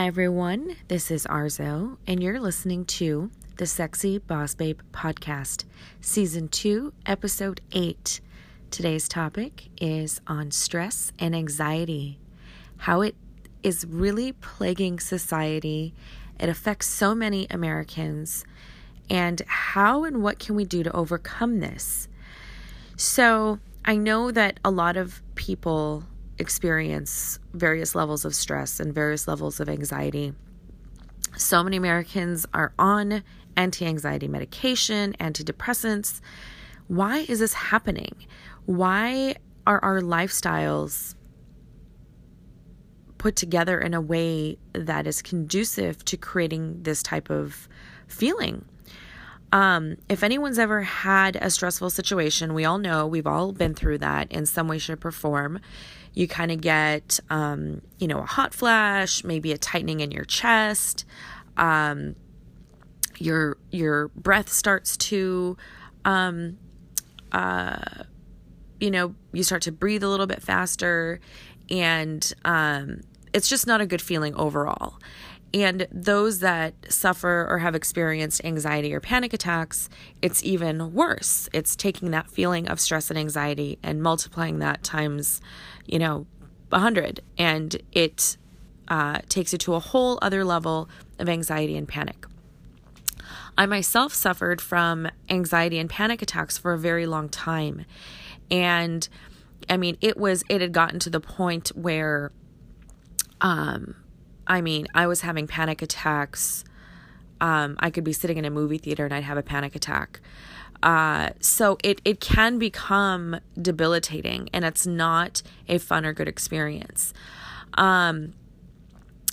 Hi everyone, this is Arzo, and you're listening to The Sexy Boss Babe Podcast, Season 2, Episode 8. Today's topic is on stress and anxiety, how it is really plaguing society, it affects so many Americans, and how and what can we do to overcome this? So I know that a lot of people experience various levels of stress and various levels of anxiety. So many Americans are on anti-anxiety medication, antidepressants. Why is this happening? Why are our lifestyles put together in a way that is conducive to creating this type of feeling? If anyone's ever had a stressful situation, we all know we've all been through that in some way, shape, or form. You kind of get, a hot flash, maybe a tightening in your chest. Your breath starts to, you start to breathe a little bit faster, and it's just not a good feeling overall. And those that suffer or have experienced anxiety or panic attacks, it's even worse. It's taking that feeling of stress and anxiety and multiplying that times, 100. And it takes it to a whole other level of anxiety and panic. I myself suffered from anxiety and panic attacks for a very long time. And it had gotten to the point where, I was having panic attacks. I could be sitting in a movie theater and I'd have a panic attack. So it can become debilitating, and it's not a fun or good experience. I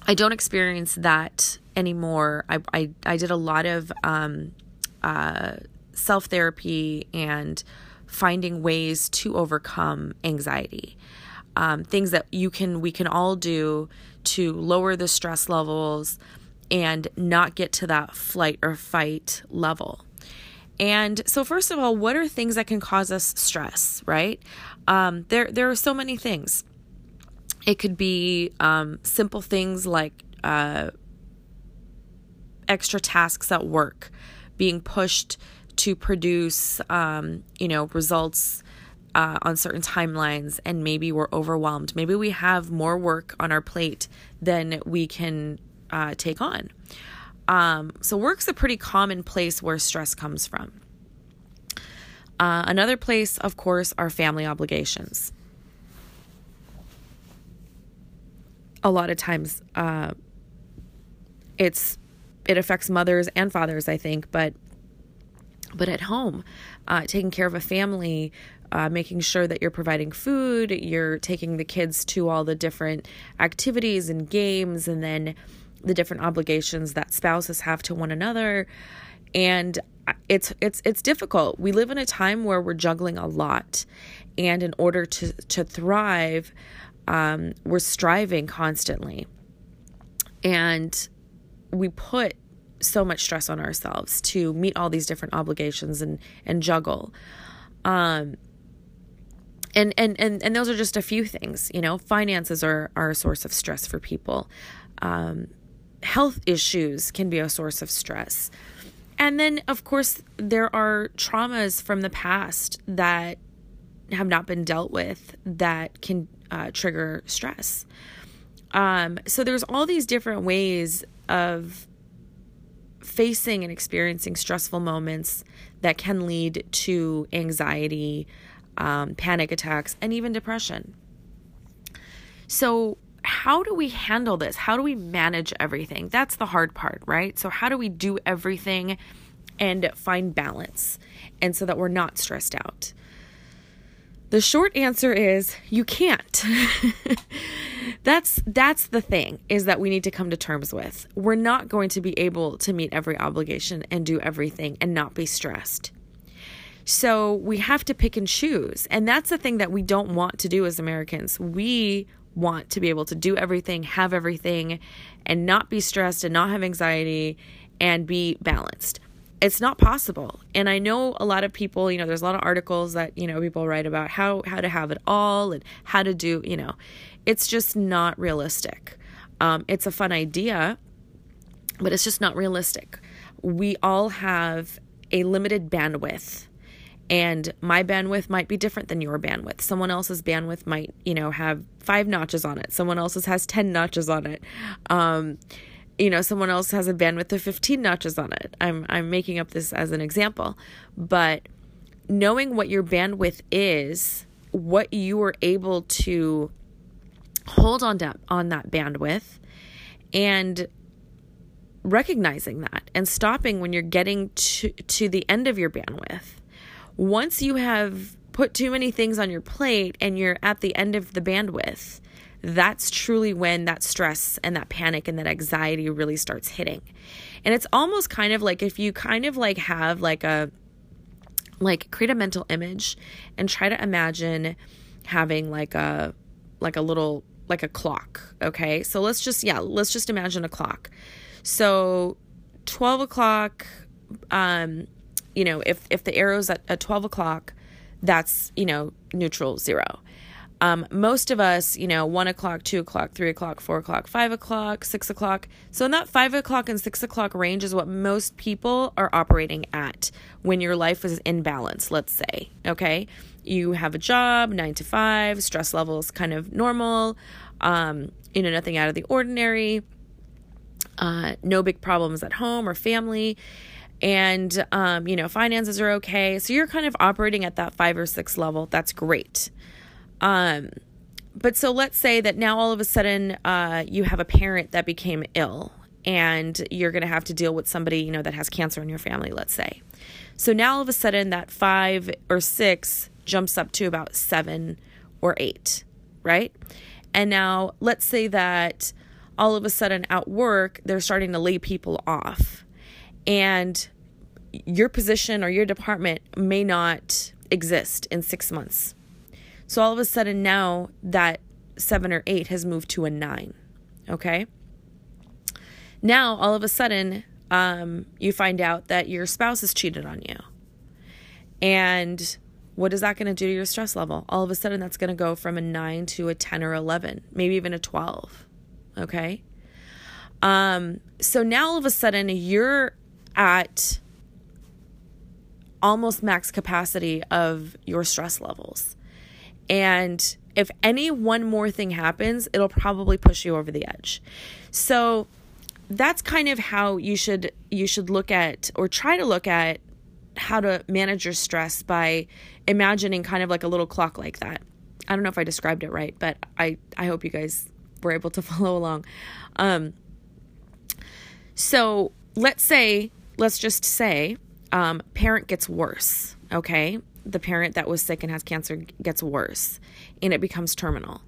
don't experience that anymore. I did a lot of self-therapy and finding ways to overcome anxiety. Things that we can all do to lower the stress levels and not get to that flight or fight level. And so first of all, what are things that can cause us stress, right? There are so many things. It could be simple things like extra tasks at work, being pushed to produce, results on certain timelines, and maybe we're overwhelmed. Maybe we have more work on our plate than we can take on. So work's a pretty common place where stress comes from. Another place, of course, are family obligations. A lot of times it affects mothers and fathers, I think, but at home, taking care of a family, making sure that you're providing food, you're taking the kids to all the different activities and games, and then the different obligations that spouses have to one another. And it's difficult. We live in a time where we're juggling a lot, and in order to thrive, we're striving constantly, and we put so much stress on ourselves to meet all these different obligations and juggle. And those are just a few things. Finances are a source of stress for people. Health issues can be a source of stress. And then, of course, there are traumas from the past that have not been dealt with that can trigger stress. So there's all these different ways of facing and experiencing stressful moments that can lead to anxiety, panic attacks, and even depression. So how do we handle this? How do we manage everything? That's the hard part, right? So how do we do everything and find balance, and so that we're not stressed out? The short answer is you can't. That's the thing, is that we need to come to terms with. We're not going to be able to meet every obligation and do everything and not be stressed. So we have to pick and choose. And that's the thing that we don't want to do as Americans. We want to be able to do everything, have everything, and not be stressed and not have anxiety and be balanced. It's not possible. And I know a lot of people, there's a lot of articles that, people write about how to have it all and how to do, it's just not realistic. It's a fun idea, but it's just not realistic. We all have a limited bandwidth, and my bandwidth might be different than your bandwidth. Someone else's bandwidth might, have 5 notches on it. Someone else's has 10 notches on it. Someone else has a bandwidth of 15 notches on it. I'm making up this as an example, but knowing what your bandwidth is, what you are able to hold on that bandwidth, and recognizing that and stopping when you're getting to the end of your bandwidth. Once you have put too many things on your plate and you're at the end of the bandwidth, that's truly when that stress and that panic and that anxiety really starts hitting. And it's almost kind of like if you kind of like have like a, like create a mental image and try to imagine having like a clock. Okay. So let's just imagine a clock. So 12 o'clock, if the arrow's at 12 o'clock, that's, neutral, zero. Most of us, 1 o'clock, 2 o'clock, 3 o'clock, 4 o'clock, 5 o'clock, 6 o'clock. So in that 5 o'clock and 6 o'clock range is what most people are operating at when your life is in balance, let's say, okay? You have a job, 9 to 5, stress level is kind of normal, nothing out of the ordinary, no big problems at home or family. And, finances are okay. So you're kind of operating at that 5 or 6 level. That's great. But so let's say that now all of a sudden, you have a parent that became ill and you're going to have to deal with somebody, that has cancer in your family, let's say. So now all of a sudden that 5 or 6 jumps up to about 7 or 8, right? And now let's say that all of a sudden at work, they're starting to lay people off. And your position or your department may not exist in 6 months. So all of a sudden now that 7 or 8 has moved to a 9, okay? Now all of a sudden you find out that your spouse has cheated on you. And what is that going to do to your stress level? All of a sudden that's going to go from a 9 to a 10 or 11, maybe even a 12, okay? So now all of a sudden you're at almost max capacity of your stress levels. And if any one more thing happens, it'll probably push you over the edge. So that's kind of how you should look at or try to look at how to manage your stress by imagining kind of like a little clock like that. I don't know if I described it right, but I hope you guys were able to follow along. So let's just say parent gets worse, okay? The parent that was sick and has cancer gets worse and it becomes terminal.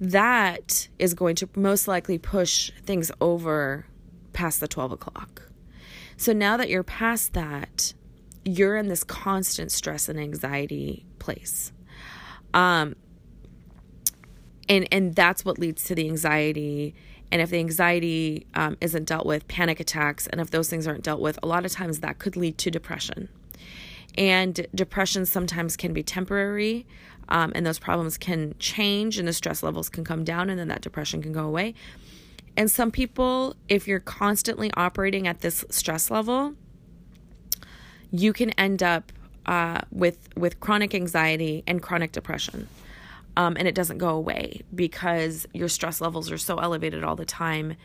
That is going to most likely push things over past the 12 o'clock. So now that you're past that, you're in this constant stress and anxiety place. And that's what leads to the anxiety. And if the anxiety isn't dealt with, panic attacks, and if those things aren't dealt with, a lot of times that could lead to depression. And depression sometimes can be temporary, and those problems can change, and the stress levels can come down, and then that depression can go away. And some people, if you're constantly operating at this stress level, you can end up with chronic anxiety and chronic depression. And it doesn't go away because your stress levels are so elevated all the time.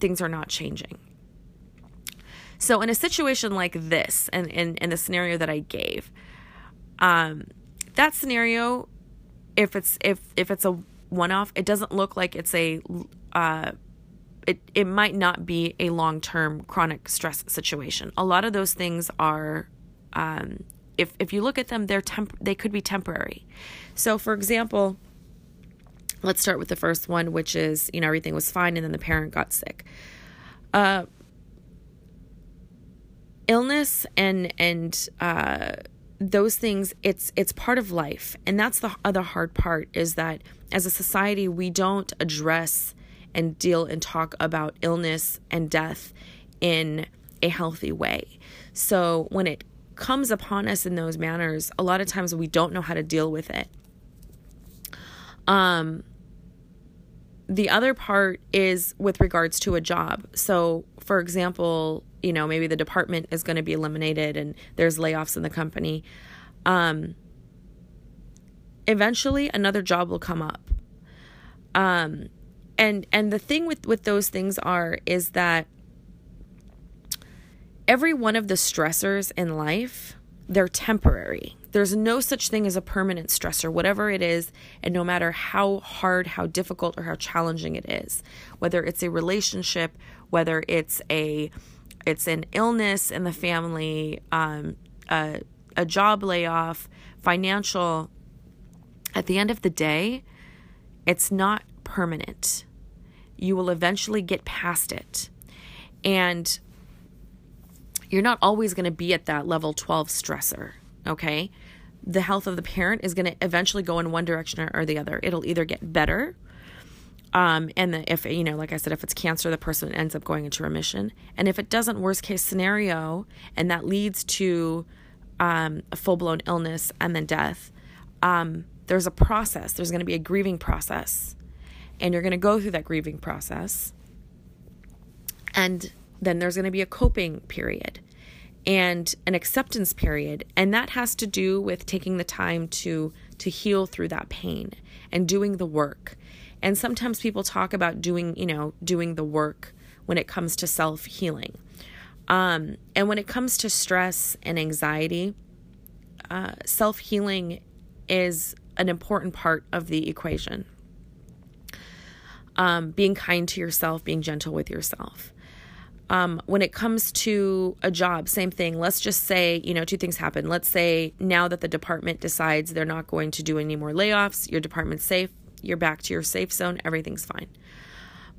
Things are not changing. So in a situation like this, and in the scenario that I gave, that scenario, if it's a one-off, it doesn't look like it's it might not be a long-term chronic stress situation. A lot of those things are, if you look at them, they could be temporary. So for example, let's start with the first one, which is, everything was fine and then the parent got sick. Illness and those things, it's part of life. And that's the other hard part, is that as a society, we don't address and deal and talk about illness and death in a healthy way. So when it comes upon us in those manners, a lot of times we don't know how to deal with it. The other part is with regards to a job. So, for example, you know, maybe the department is going to be eliminated and there's layoffs in the company. Eventually, another job will come up. And the thing with those things is that every one of the stressors in life, they're temporary. There's no such thing as a permanent stressor, whatever it is, and no matter how hard, how difficult, or how challenging it is, whether it's a relationship, whether it's an illness in the family, a job layoff, financial. At the end of the day, it's not permanent. You will eventually get past it. And you're not always going to be at that level 12 stressor, okay? The health of the parent is going to eventually go in one direction or the other. It'll either get better, if it's cancer, the person ends up going into remission. And if it doesn't, worst case scenario, and that leads to a full-blown illness and then death, there's a process. There's going to be a grieving process. And you're going to go through that grieving process. And then there's going to be a coping period and an acceptance period. And that has to do with taking the time to heal through that pain and doing the work. And sometimes people talk about doing the work when it comes to self-healing. And when it comes to stress and anxiety, self-healing is an important part of the equation. Being kind to yourself, being gentle with yourself. When it comes to a job, same thing. Let's just say, two things happen. Let's say now that the department decides they're not going to do any more layoffs, your department's safe, you're back to your safe zone, everything's fine.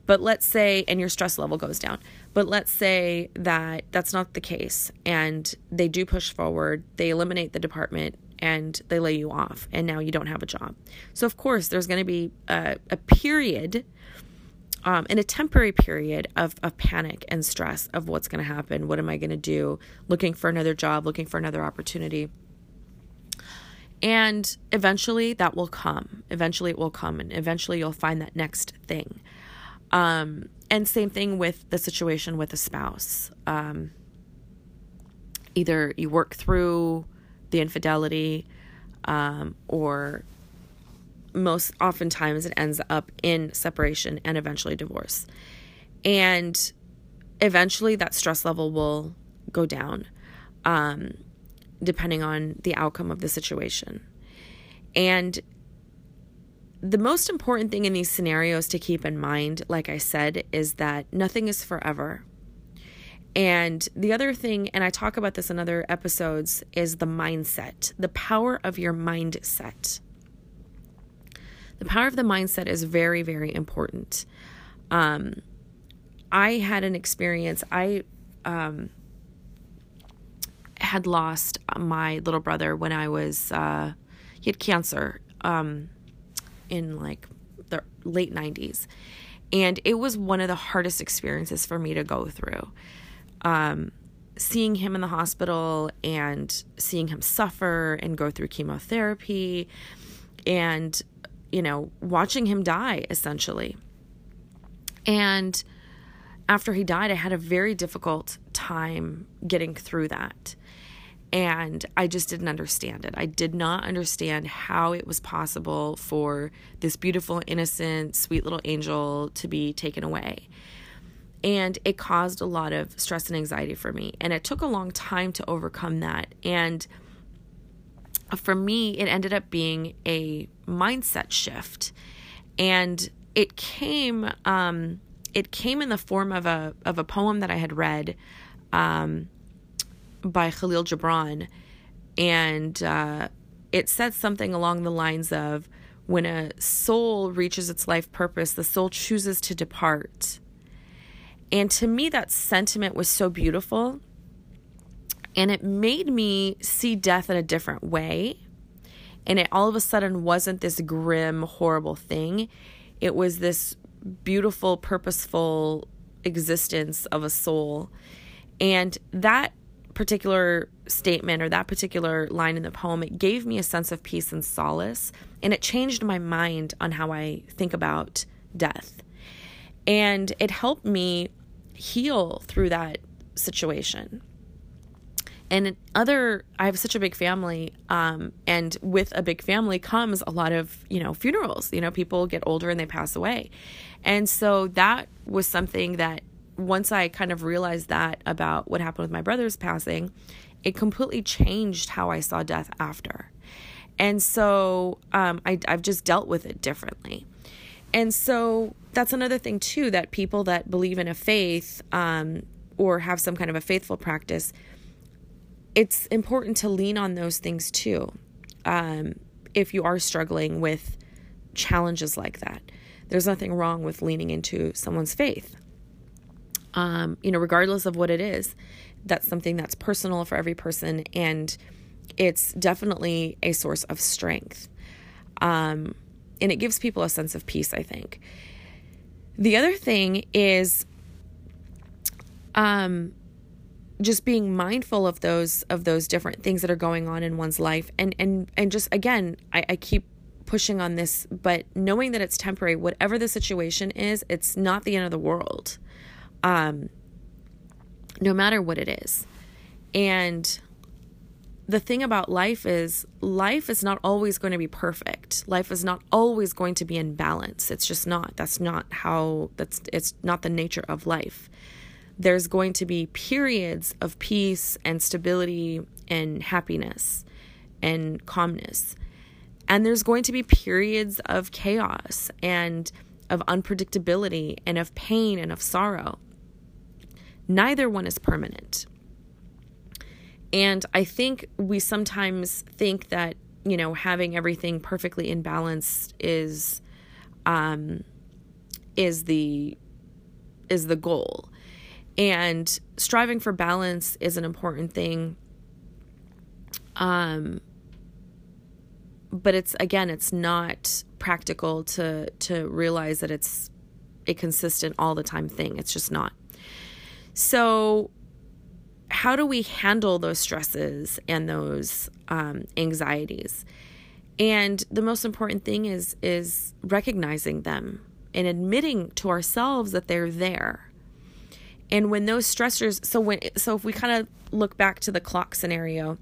But let's say, and your stress level goes down, but let's say that that's not the case and they do push forward, they eliminate the department and they lay you off and now you don't have a job. So of course there's going to be a period in a temporary period of panic and stress of what's going to happen, what am I going to do, looking for another job, looking for another opportunity. And eventually that will come. Eventually it will come and eventually you'll find that next thing. And same thing with the situation with a spouse. Either you work through the infidelity or most oftentimes it ends up in separation and eventually divorce. And eventually that stress level will go down depending on the outcome of the situation. And the most important thing in these scenarios to keep in mind, like I said, is that nothing is forever. And the other thing, and I talk about this in other episodes, is the mindset, the power of your mindset. The power of the mindset is very, very important. I had an experience. I had lost my little brother when I was, he had cancer in like the late 90s. And it was one of the hardest experiences for me to go through. Seeing him in the hospital and seeing him suffer and go through chemotherapy and watching him die, essentially. And after he died, I had a very difficult time getting through that. And I just didn't understand it. I did not understand how it was possible for this beautiful, innocent, sweet little angel to be taken away. And it caused a lot of stress and anxiety for me. And it took a long time to overcome that. And for me, it ended up being a mindset shift, and it came in the form of a poem that I had read by Khalil Gibran, and it said something along the lines of, "When a soul reaches its life purpose, the soul chooses to depart." And to me, that sentiment was so beautiful. And it made me see death in a different way. And it all of a sudden wasn't this grim, horrible thing. It was this beautiful, purposeful existence of a soul. And that particular statement or that particular line in the poem, it gave me a sense of peace and solace. And it changed my mind on how I think about death. And it helped me heal through that situation. And I have such a big family, and with a big family comes a lot of, funerals. People get older and they pass away. And so that was something that once I kind of realized that about what happened with my brother's passing, it completely changed how I saw death after. And so I've just dealt with it differently. And so that's another thing, too, that people that believe in a faith or have some kind of a faithful practice, it's important to lean on those things too, if you are struggling with challenges like that. There's nothing wrong with leaning into someone's faith, regardless of what it is. That's something that's personal for every person, and it's definitely a source of strength. And it gives people a sense of peace, I think. The other thing is just being mindful of those different things that are going on in one's life. And just, again, I keep pushing on this, but knowing that it's temporary, whatever the situation is, it's not the end of the world, no matter what it is. And the thing about life is not always going to be perfect. Life is not always going to be in balance. It's just not. It's not the nature of life. There's going to be periods of peace and stability and happiness and calmness. And there's going to be periods of chaos and of unpredictability and of pain and of sorrow. Neither one is permanent. And I think we sometimes think that, having everything perfectly in balance is the goal. And striving for balance is an important thing. But it's not practical to realize that it's a consistent all the time thing. It's just not. So how do we handle those stresses and those anxieties? And the most important thing is recognizing them and admitting to ourselves that they're there. And when those stressors, so if we kind of look back to the clock scenario,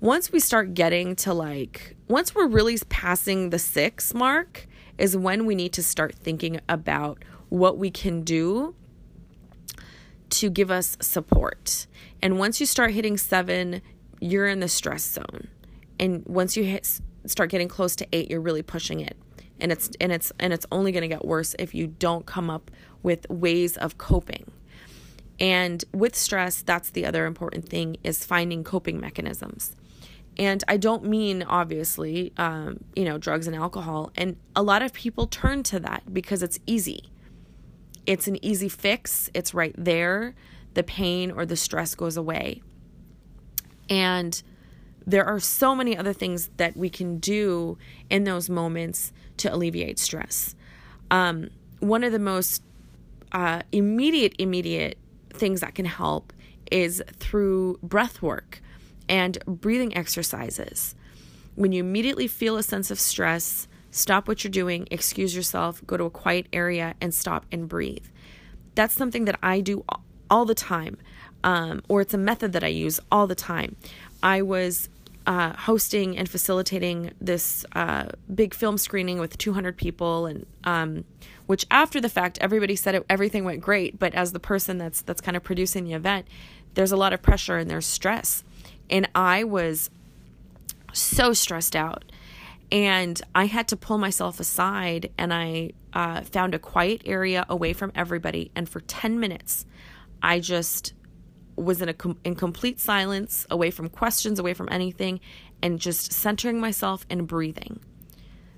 once we start getting to once we're really passing the 6 mark is when we need to start thinking about what we can do to give us support. And once you start hitting 7, you're in the stress zone. And once you start getting close to 8, you're really pushing it. And it's only going to get worse if you don't come up with ways of coping. And with stress, that's the other important thing, is finding coping mechanisms. And I don't mean, obviously, drugs and alcohol. And a lot of people turn to that because it's easy. It's an easy fix. It's right there. The pain or the stress goes away. And there are so many other things that we can do in those moments to alleviate stress. One of the most immediate things that can help is through breath work and breathing exercises. When you immediately feel a sense of stress, stop what you're doing, excuse yourself, go to a quiet area and stop and breathe. That's something that I do all the time, or it's a method that I use all the time. I was hosting and facilitating this big film screening with 200 people, and which after the fact everybody said everything went great, but as the person that's kind of producing the event, there's a lot of pressure and there's stress, and I was so stressed out, and I had to pull myself aside, and I found a quiet area away from everybody, and for 10 minutes I just was in complete silence, away from questions, away from anything, and just centering myself and breathing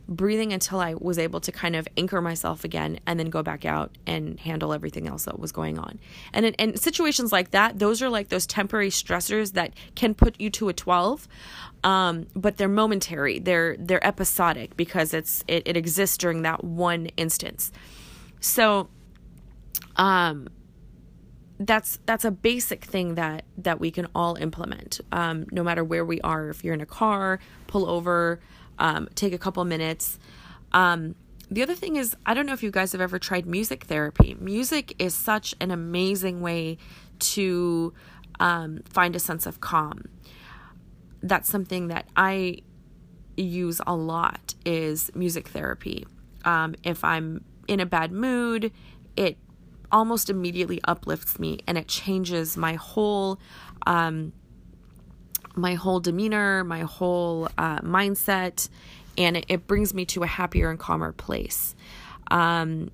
until I was able to kind of anchor myself again, and then go back out and handle everything else that was going on. And situations like that, those are like those temporary stressors that can put you to a 12, but they're momentary, they're episodic, because it exists during that one instance. So, that's a basic thing that we can all implement, no matter where we are. If you're in a car, pull over, take a couple minutes. The other thing is, I don't know if you guys have ever tried music therapy. Music is such an amazing way to find a sense of calm. That's something that I use a lot, is music therapy. If I'm in a bad mood, it almost immediately uplifts me, and it changes my whole demeanor, my whole mindset, and it brings me to a happier and calmer place. And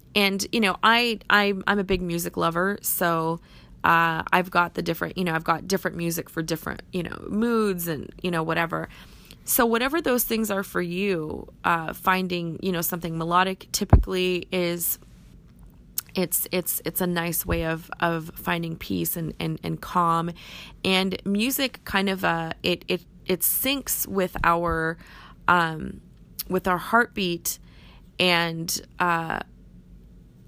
you know, I'm a big music lover, so I've got the different, you know, I've got different music for different, you know, moods and, you know, whatever. So whatever those things are for you, finding, you know, something melodic typically is, it's a nice way of finding peace and calm. And music kind of, it syncs with our heartbeat, and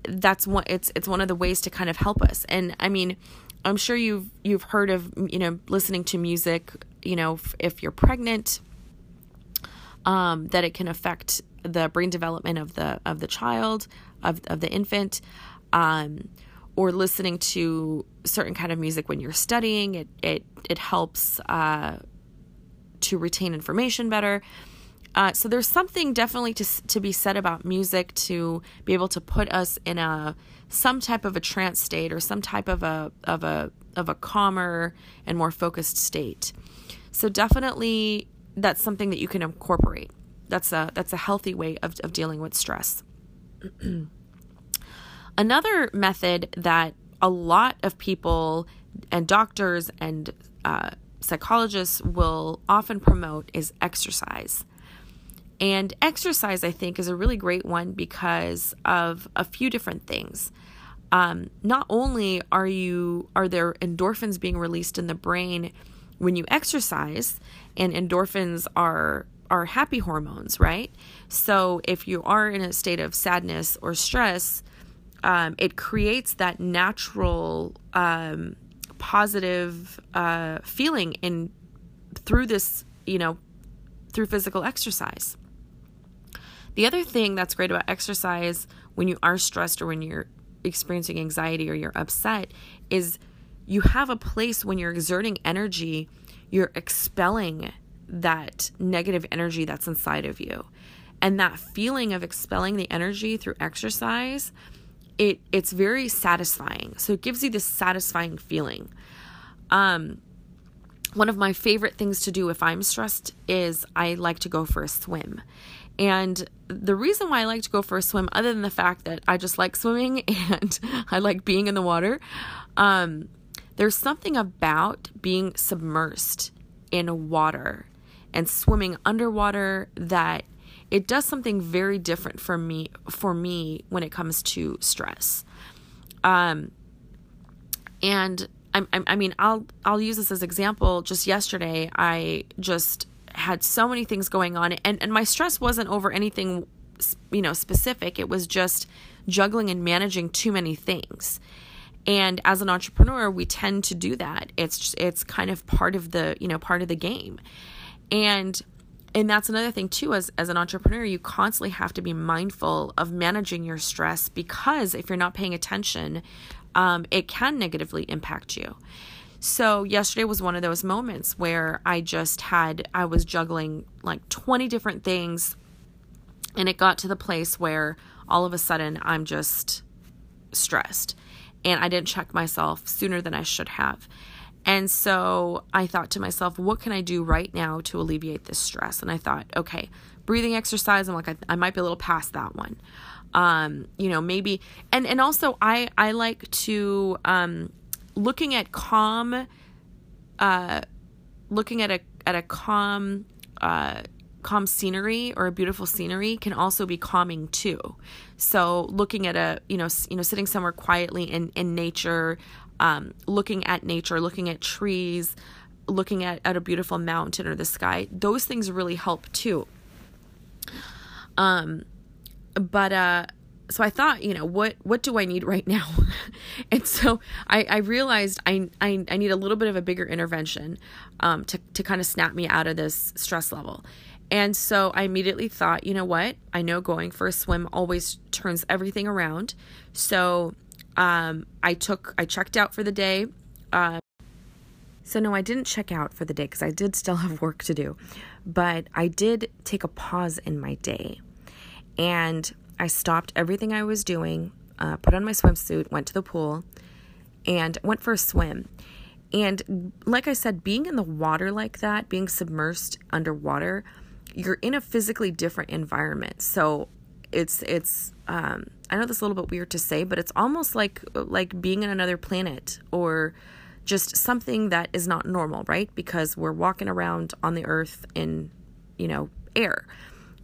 that's one, it's one of the ways to kind of help us. And I mean, I'm sure you've heard of, you know, listening to music, you know, if you're pregnant, that it can affect the brain development of the child, of the infant, or listening to certain kind of music when you're studying, it helps to retain information better. So there's something definitely to be said about music to be able to put us in some type of a trance state, or some type of a calmer and more focused state. So definitely that's something that you can incorporate. That's a healthy way of dealing with stress. Another method that a lot of people and doctors and psychologists will often promote is exercise. And exercise, I think, is a really great one because of a few different things. Not only are there endorphins being released in the brain when you exercise, and endorphins are happy hormones, right? So if you are in a state of sadness or stress, it creates that natural positive feeling through this, you know, through physical exercise. The other thing that's great about exercise when you are stressed or when you're experiencing anxiety or you're upset is you have a place when you're exerting energy, you're expelling that negative energy that's inside of you. And that feeling of expelling the energy through exercise, it's very satisfying. So it gives you this satisfying feeling. One of my favorite things to do if I'm stressed is I like to go for a swim. And the reason why I like to go for a swim, other than the fact that I just like swimming and I like being in the water, there's something about being submersed in water and swimming underwater that it does something very different for me when it comes to stress. And I mean, I'll use this as example. Just yesterday, I just had so many things going on, and my stress wasn't over anything, you know, specific. It was just juggling and managing too many things. And as an entrepreneur, we tend to do that. It's kind of part of the game. And that's another thing too, as an entrepreneur, you constantly have to be mindful of managing your stress, because if you're not paying attention, it can negatively impact you. So yesterday was one of those moments where I was juggling like 20 different things, and it got to the place where all of a sudden I'm just stressed, and I didn't check myself sooner than I should have. And so I thought to myself, what can I do right now to alleviate this stress? And I thought, okay, breathing exercise. I'm like, I might be a little past that one. You know, maybe, and also I like to, looking at calm, calm scenery, or a beautiful scenery, can also be calming too. So looking at you know, sitting somewhere quietly in nature, looking at nature, looking at trees, looking at a beautiful mountain or the sky, those things really help too. So I thought, you know, what do I need right now? And so I realized I need a little bit of a bigger intervention, to kind of snap me out of this stress level. And so I immediately thought, you know what? I know going for a swim always turns everything around. So I checked out for the day. No, I didn't check out for the day because I did still have work to do. But I did take a pause in my day. And I stopped everything I was doing, put on my swimsuit, went to the pool, and went for a swim. And like I said, being in the water like that, being submerged underwater, you're in a physically different environment. So it's I know this is a little bit weird to say, but it's almost like being in another planet or just something that is not normal, right? Because we're walking around on the earth in, air.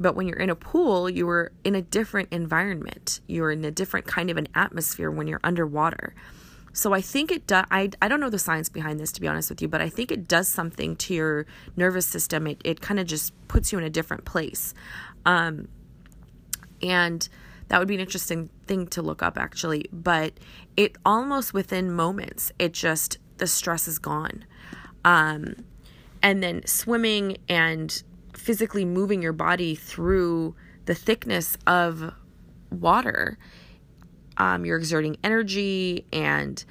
But when you're in a pool, you are in a different environment. You're in a different kind of an atmosphere when you're underwater. So I think it does, I don't know the science behind this, to be honest with you, but I think it does something to your nervous system. It kind of just puts you in a different place. And that would be an interesting thing to look up, actually. But it almost within moments, the stress is gone. And then swimming and physically moving your body through the thickness of water, you're exerting energy, and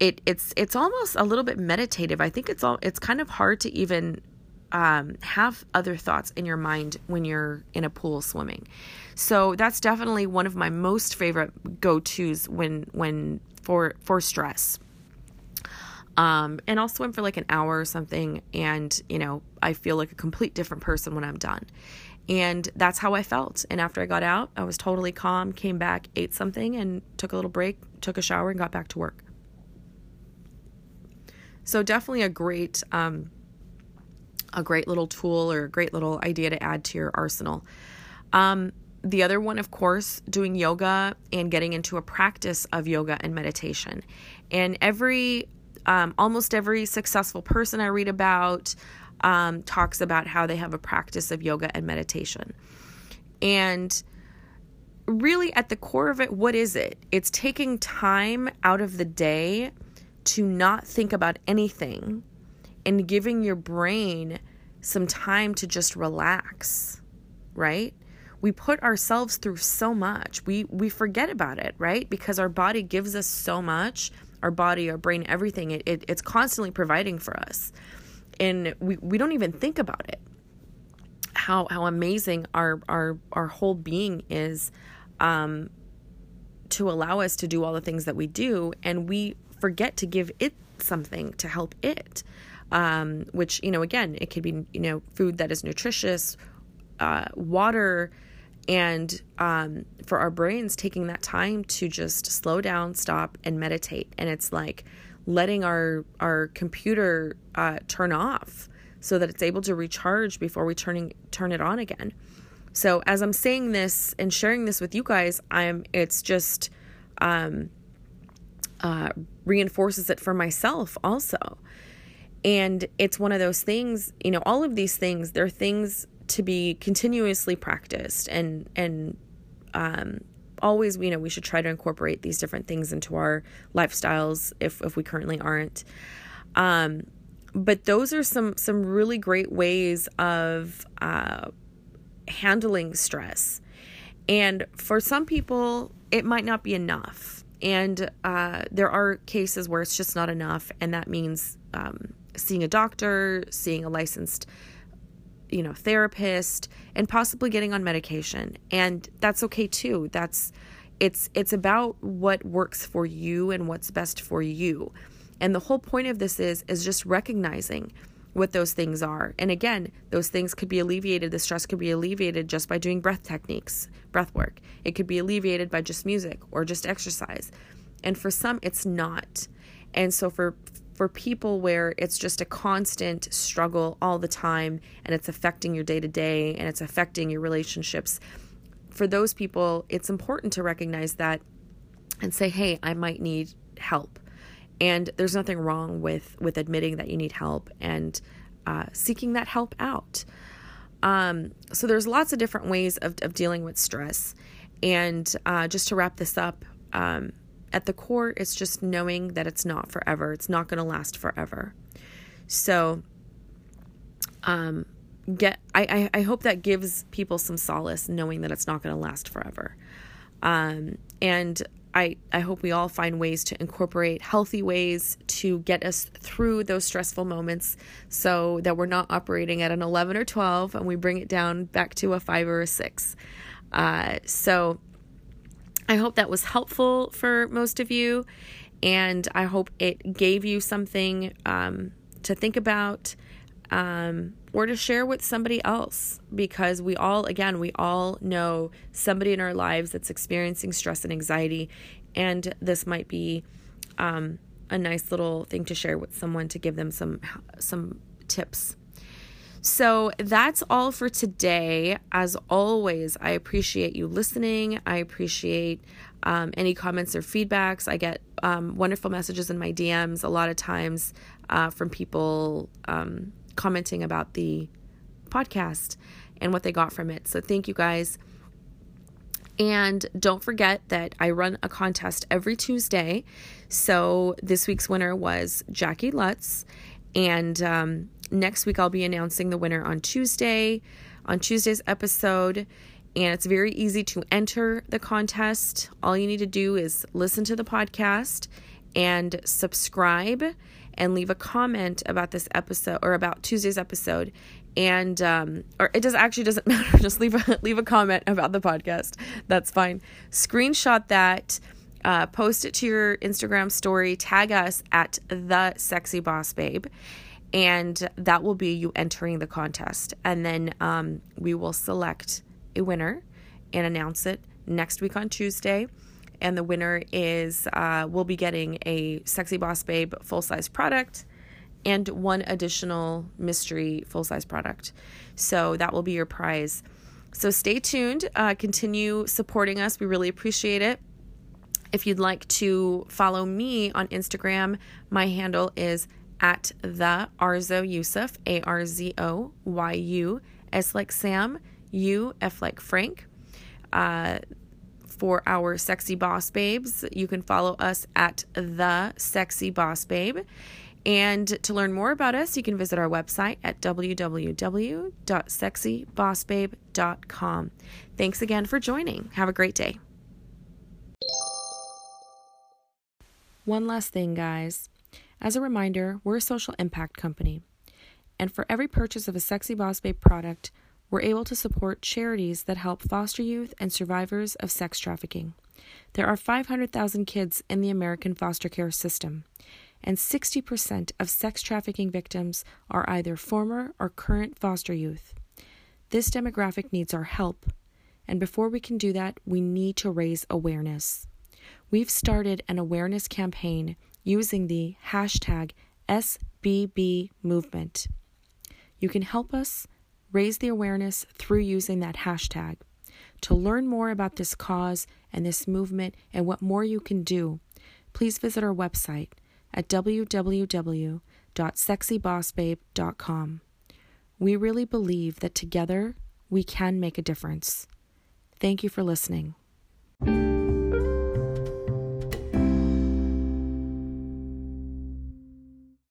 it's almost a little bit meditative. I think it's kind of hard to even have other thoughts in your mind when you're in a pool swimming. So that's definitely one of my most favorite go-tos for stress. And I'll swim for like an hour or something, and I feel like a complete different person when I'm done. And that's how I felt. And after I got out, I was totally calm, came back, ate something, and took a little break, took a shower, and got back to work. So definitely a great little tool or a great little idea to add to your arsenal. The other one, of course, doing yoga and getting into a practice of yoga and meditation. And almost every successful person I read about talks about how they have a practice of yoga and meditation. And really at the core of it, what is it? It's taking time out of the day to not think about anything and giving your brain some time to just relax, right? We put ourselves through so much. We forget about it, right? Because our body gives us so much. Our body, our brain, everything, it's constantly providing for us. And we don't even think about it. How amazing our whole being is to allow us to do all the things that we do. And we forget to give it something to help it, which, again, it could be, food that is nutritious, water, and for our brains, taking that time to just slow down, stop, and meditate. And it's like letting our computer turn off so that it's able to recharge before we turn it on again. So as I'm saying this and sharing this with you guys, it just reinforces it for myself also. And it's one of those things, all of these things, they're things to be continuously practiced, and always, we should try to incorporate these different things into our lifestyles if we currently aren't. But those are some really great ways of handling stress. And for some people, it might not be enough. And there are cases where it's just not enough, and that means seeing a doctor, seeing a licensed therapist, and possibly getting on medication. And that's okay too. It's about what works for you and what's best for you. And the whole point of this is just recognizing what those things are. And again, those things could be alleviated. The stress could be alleviated just by doing breath techniques, breath work. It could be alleviated by just music or just exercise. And for some, it's not. And so for people where it's just a constant struggle all the time, and it's affecting your day-to-day, and it's affecting your relationships, for those people, it's important to recognize that and say, hey, I might need help. And there's nothing wrong with admitting that you need help and seeking that help out. So there's lots of different ways of dealing with stress. And just to wrap this up, at the core, it's just knowing that it's not forever. It's not going to last forever. So I hope that gives people some solace knowing that it's not going to last forever. And I hope we all find ways to incorporate healthy ways to get us through those stressful moments so that we're not operating at an 11 or 12 and we bring it down back to a 5 or a 6. So I hope that was helpful for most of you, and I hope it gave you something to think about, or to share with somebody else, because we all know somebody in our lives that's experiencing stress and anxiety, and this might be a nice little thing to share with someone to give them some tips. So that's all for today. As always, I appreciate you listening. I appreciate any comments or feedbacks. I get wonderful messages in my DMs a lot of times from people commenting about the podcast and what they got from it. So thank you guys. And don't forget that I run a contest every Tuesday. So this week's winner was Jackie Lutz. And next week I'll be announcing the winner on Tuesday's episode. And it's very easy to enter the contest. All you need to do is listen to the podcast and subscribe and leave a comment about this episode or about Tuesday's episode. And, or it doesn't matter. Just leave a comment about the podcast. That's fine. Screenshot that, post it to your Instagram story, tag us at The Sexy Boss Babe, and that will be you entering the contest. And then, we will select a winner and announce it next week on Tuesday. And the winner is, we'll be getting a Sexy Boss Babe full-size product and one additional mystery full-size product. So that will be your prize. So stay tuned. Continue supporting us. We really appreciate it. If you'd like to follow me on Instagram, my handle is at the Arzo Yusuf, A-R-Z-O-Y-U, S like Sam, U, F like Frank. For our Sexy Boss Babes, you can follow us at The Sexy Boss Babe. And to learn more about us, you can visit our website at www.sexybossbabe.com. Thanks again for joining. Have a great day. One last thing, guys. As a reminder, we're a social impact company. And for every purchase of a Sexy Boss Babe product, we're able to support charities that help foster youth and survivors of sex trafficking. There are 500,000 kids in the American foster care system, and 60% of sex trafficking victims are either former or current foster youth. This demographic needs our help, and before we can do that, we need to raise awareness. We've started an awareness campaign using the hashtag SBB movement. You can help us raise the awareness through using that hashtag. To learn more about this cause and this movement and what more you can do, please visit our website at www.sexybossbabe.com. We really believe that together we can make a difference. Thank you for listening.